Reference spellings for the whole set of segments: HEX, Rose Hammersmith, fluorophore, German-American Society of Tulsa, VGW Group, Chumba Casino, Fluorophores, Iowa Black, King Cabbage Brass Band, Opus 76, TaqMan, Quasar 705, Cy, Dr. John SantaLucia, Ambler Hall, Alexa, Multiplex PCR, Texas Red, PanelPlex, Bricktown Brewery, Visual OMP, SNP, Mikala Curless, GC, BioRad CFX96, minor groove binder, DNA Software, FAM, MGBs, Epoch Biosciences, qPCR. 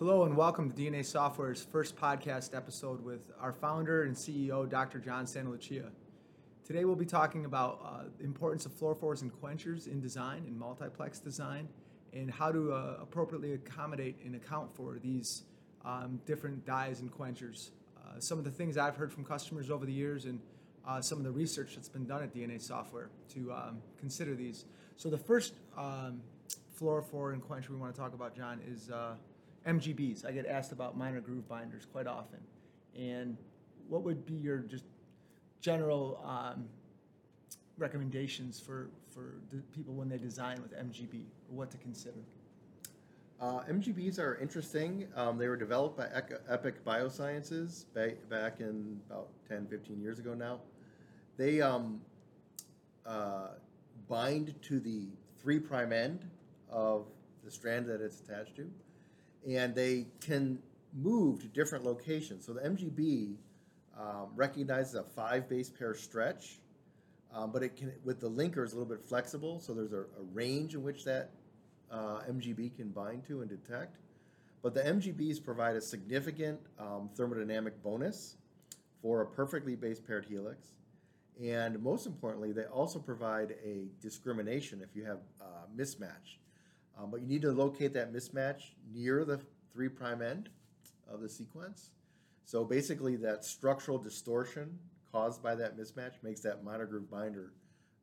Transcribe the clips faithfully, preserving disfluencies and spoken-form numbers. Hello and welcome to D N A Software's first podcast episode with our founder and C E O, Doctor John SantaLucia. Today we'll be talking about uh, the importance of fluorophores and quenchers in design and multiplex design, and how to uh, appropriately accommodate and account for these um, different dyes and quenchers. Uh, some of the things I've heard from customers over the years, and uh, some of the research that's been done at D N A Software to um, consider these. So the first um, fluorophore and quencher we want to talk about, John, is uh, M G Bs. I get asked about minor groove binders quite often. And what would be your just general um, recommendations for, for the people when they design with M G B, or what to consider? Uh, M G Bs are interesting. Um, they were developed by Epoch Biosciences back, back in about ten, fifteen years ago now. They um, uh, bind to the three prime end of the strand that it's attached to, and they can move to different locations. So the M G B um, recognizes a five base pair stretch, um, but it can, with the linker, is a little bit flexible. So there's a, a range in which that uh, M G B can bind to and detect. But the M G Bs provide a significant um, thermodynamic bonus for a perfectly base paired helix. And most importantly, they also provide a discrimination if you have uh, mismatch. Um, but you need to locate that mismatch near the three prime end of the sequence. So basically that structural distortion caused by that mismatch makes that minor groove binder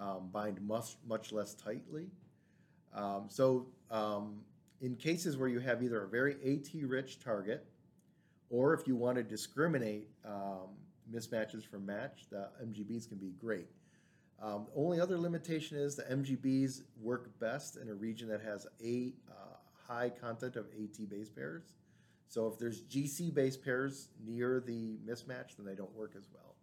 um, bind much, much less tightly. Um, so um, in cases where you have either a very AT-rich target, or if you want to discriminate um, mismatches from match, the M G Bs can be great. Um, the only other limitation is the M G Bs work best in a region that has a uh, high content of AT base pairs. So if there's G C base pairs near the mismatch, then they don't work as well.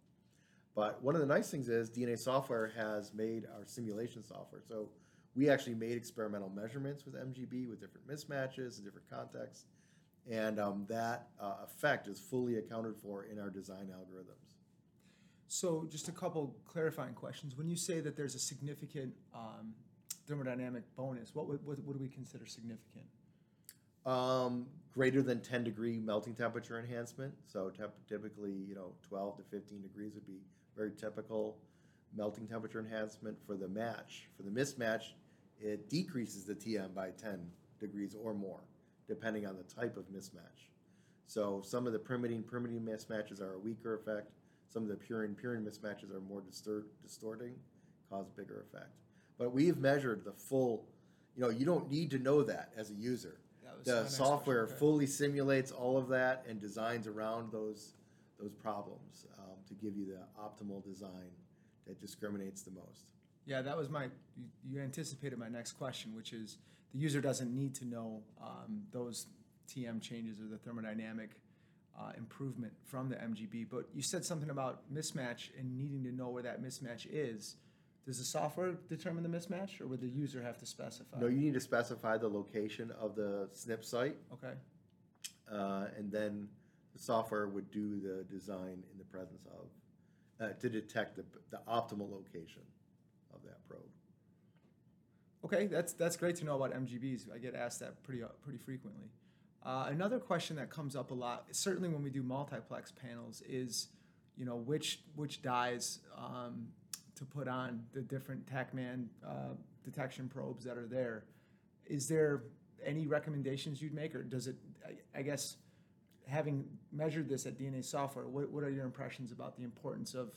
But one of the nice things is D N A Software has made our simulation software. So we actually made experimental measurements with M G B with different mismatches and different contexts. And um, that uh, effect is fully accounted for in our design algorithms. So just a couple clarifying questions. When you say that there's a significant um, thermodynamic bonus, what, what, what do we consider significant? Um, greater than ten degree melting temperature enhancement. So temp- typically, you know, twelve to fifteen degrees would be very typical melting temperature enhancement for the match. For the mismatch, it decreases the T M by ten degrees or more, depending on the type of mismatch. So some of the pyrimidine pyrimidine mismatches are a weaker effect. Some of the purine purine mismatches are more distor- distorting, cause bigger effect. But we've measured the full, you know, you don't need to know that as a user. The software fully simulates all of that and designs around those those problems um, to give you the optimal design that discriminates the most. Yeah, that was my, you, you anticipated my next question, which is the user doesn't need to know um, those T M changes or the thermodynamic Uh, improvement from the M G B, but you said something about mismatch and needing to know where that mismatch is. Does the software determine the mismatch, or would the user have to specify? No, you need to specify the location of the S N P site. Okay. Uh, and then the software would do the design in the presence of, uh, to detect the, the optimal location of that probe. Okay, that's that's great to know about M G Bs. I get asked that pretty uh, pretty frequently. Uh, another question that comes up a lot, certainly when we do multiplex panels, is, you know, which which dyes um, to put on the different TaqMan uh, detection probes that are there. Is there any recommendations you'd make, or does it, I, I guess, having measured this at D N A Software, what, what are your impressions about the importance of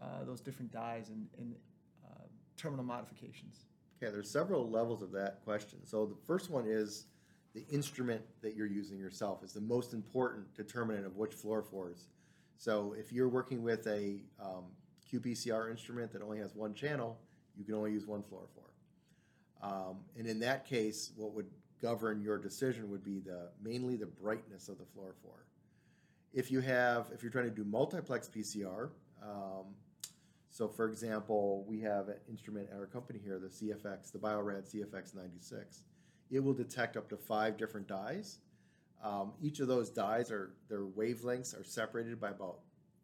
uh, those different dyes and, and uh, terminal modifications? Okay, there's several levels of that question. So the first one is, the instrument that you're using yourself is the most important determinant of which fluorophores. So if you're working with a um, Q P C R instrument that only has one channel, you can only use one fluorophore. Um, and in that case, what would govern your decision would be the mainly the brightness of the fluorophore. If you have, if you're trying to do multiplex P C R, um, so for example, we have an instrument at our company here, the C F X, the BioRad C F X ninety-six. It will detect up to five different dyes. Um, each of those dyes, are their wavelengths are separated by about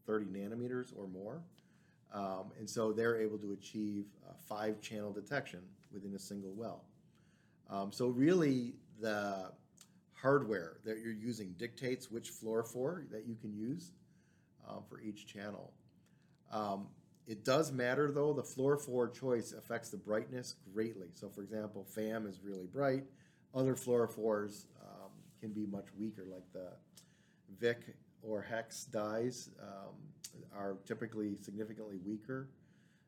thirty nanometers or more. Um, and so they're able to achieve a five channel detection within a single well. Um, so really the hardware that you're using dictates which fluorophore that you can use um, for each channel. Um, it does matter though, the fluorophore choice affects the brightness greatly. So for example, FAM is really bright. Other fluorophores um, can be much weaker, like the V I C or HEX dyes um, are typically significantly weaker.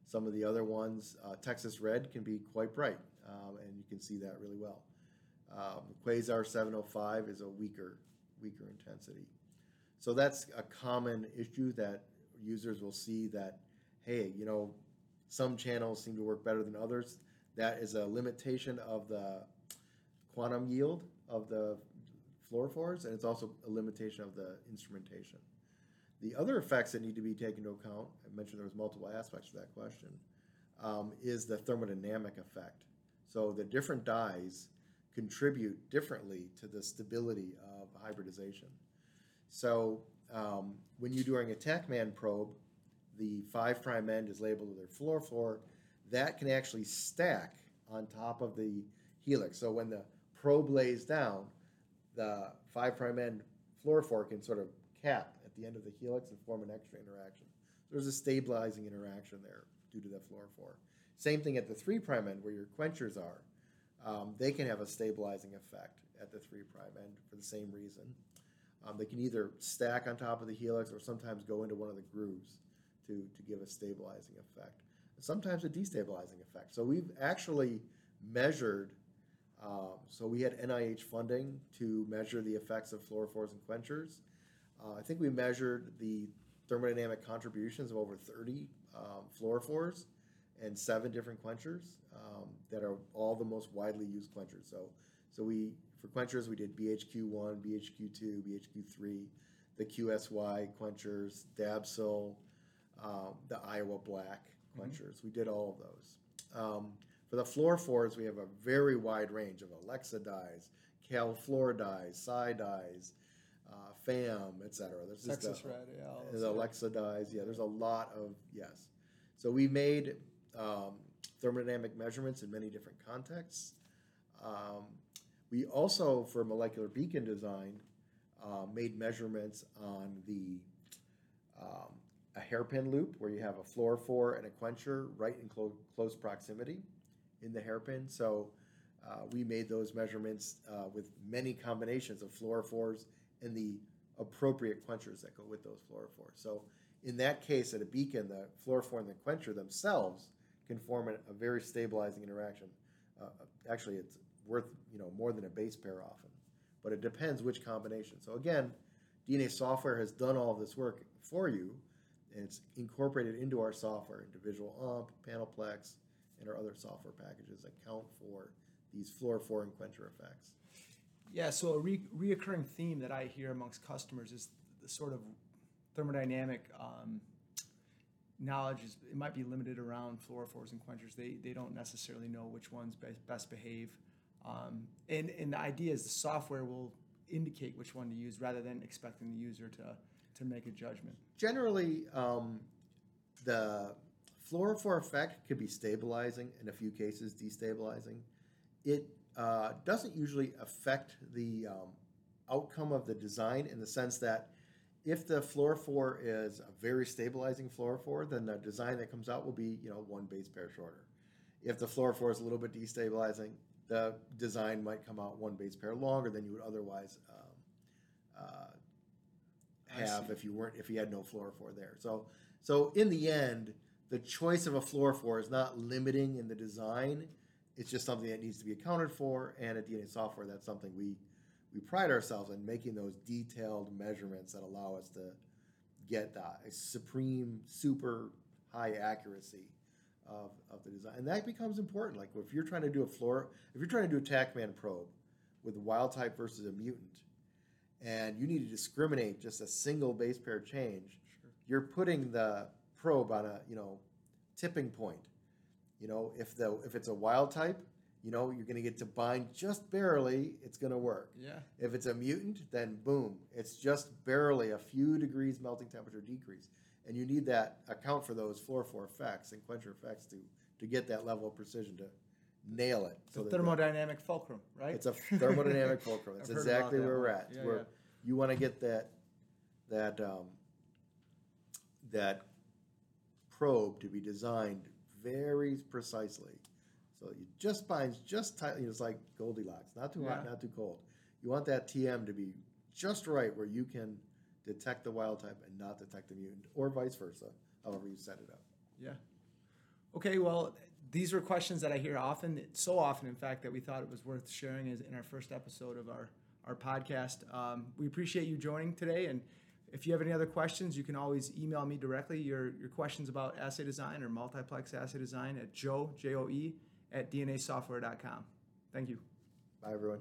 Some of the other ones, uh, Texas Red can be quite bright, um, and you can see that really well. Um, Quasar seven oh five is a weaker, weaker intensity. So that's a common issue that users will see, that, hey, you know, some channels seem to work better than others. That is a limitation of the quantum yield of the fluorophores, and it's also a limitation of the instrumentation. The other effects that need to be taken into account, I mentioned there was multiple aspects to that question, um, is the thermodynamic effect. So the different dyes contribute differently to the stability of hybridization. So um, when you're doing a TaqMan probe, the five prime end is labeled with their fluorophore. That can actually stack on top of the helix. So when the probe lays down, the five prime end fluorophore can sort of cap at the end of the helix and form an extra interaction. So there's a stabilizing interaction there due to that fluorophore. Same thing at the three prime end where your quenchers are. Um, they can have a stabilizing effect at the three prime end for the same reason. Um, they can either stack on top of the helix or sometimes go into one of the grooves to, to give a stabilizing effect. Sometimes a destabilizing effect. So we've actually measured, uh, so we had N I H funding to measure the effects of fluorophores and quenchers. Uh, I think we measured the thermodynamic contributions of over thirty um, fluorophores and seven different quenchers um, that are all the most widely used quenchers. So, so we, for quenchers, we did B H Q one, B H Q two, B H Q three, the Q S Y quenchers, Dabsyl, um, the Iowa Black quenchers. Mm-hmm. We did all of those. Um, for the fluorophores, we have a very wide range of Alexa dyes, Cal Fluor dyes, Cy dyes, uh, FAM, et cetera. There's just Texas Red, yeah. The Alexa dyes, yeah, there's a lot of, yes. So we made Um, thermodynamic measurements in many different contexts. Um, we also, for molecular beacon design, uh, made measurements on the um, a hairpin loop where you have a fluorophore and a quencher right in clo- close proximity in the hairpin. So uh, we made those measurements uh, with many combinations of fluorophores and the appropriate quenchers that go with those fluorophores. So in that case, at a beacon, the fluorophore and the quencher themselves can form a very stabilizing interaction. Uh, actually, it's worth, you know, more than a base pair often, but it depends which combination. So again, D N A software has done all of this work for you, and it's incorporated into our software, into Visual O M P, PanelPlex, and our other software packages that count for these fluorophore and quencher effects. Yeah, so a re- reoccurring theme that I hear amongst customers is the sort of thermodynamic um, knowledge is, it might be limited around fluorophores and quenchers. They they don't necessarily know which ones best, best behave. Um, and, and the idea is the software will indicate which one to use rather than expecting the user to, to make a judgment. Generally, um, the fluorophore effect could be stabilizing, in a few cases destabilizing. It uh, doesn't usually affect the um, outcome of the design in the sense that if the fluorophore is a very stabilizing fluorophore, then the design that comes out will be, you know, one base pair shorter. If the fluorophore is a little bit destabilizing, the design might come out one base pair longer than you would otherwise um, uh, have if you weren't if you had no fluorophore there. So, so in the end, the choice of a fluorophore is not limiting in the design. It's just something that needs to be accounted for, and at D N A software, that's something we. We pride ourselves on, making those detailed measurements that allow us to get that supreme, super high accuracy of, of the design. And that becomes important. Like if you're trying to do a fluor, if you're trying to do a TaqMan probe with wild type versus a mutant, and you need to discriminate just a single base pair change, sure. You're putting the probe on a, you know, tipping point. You know, if the if it's a wild type, you know, you're going to get to bind just barely, it's going to work. Yeah. If it's a mutant, then boom, it's just barely a few degrees melting temperature decrease. And you need that, account for those fluorophore effects and quencher effects to, to get that level of precision to nail it. It's so a thermodynamic that, fulcrum, right? It's a thermodynamic fulcrum. It's exactly where we're at. Yeah, where yeah. You want to get that that um, that probe to be designed very precisely. So you just binds just tightly. It's like Goldilocks, not too yeah. hot, not too cold. You want that T M to be just right where you can detect the wild type and not detect the mutant, or vice versa, however you set it up. Yeah. Okay, well, these were questions that I hear often, so often, in fact, that we thought it was worth sharing as in our first episode of our, our podcast. Um, we appreciate you joining today, and if you have any other questions, you can always email me directly your, your questions about assay design or multiplex assay design at joe, J O E, at D N A software dot com. Thank you. Bye, everyone.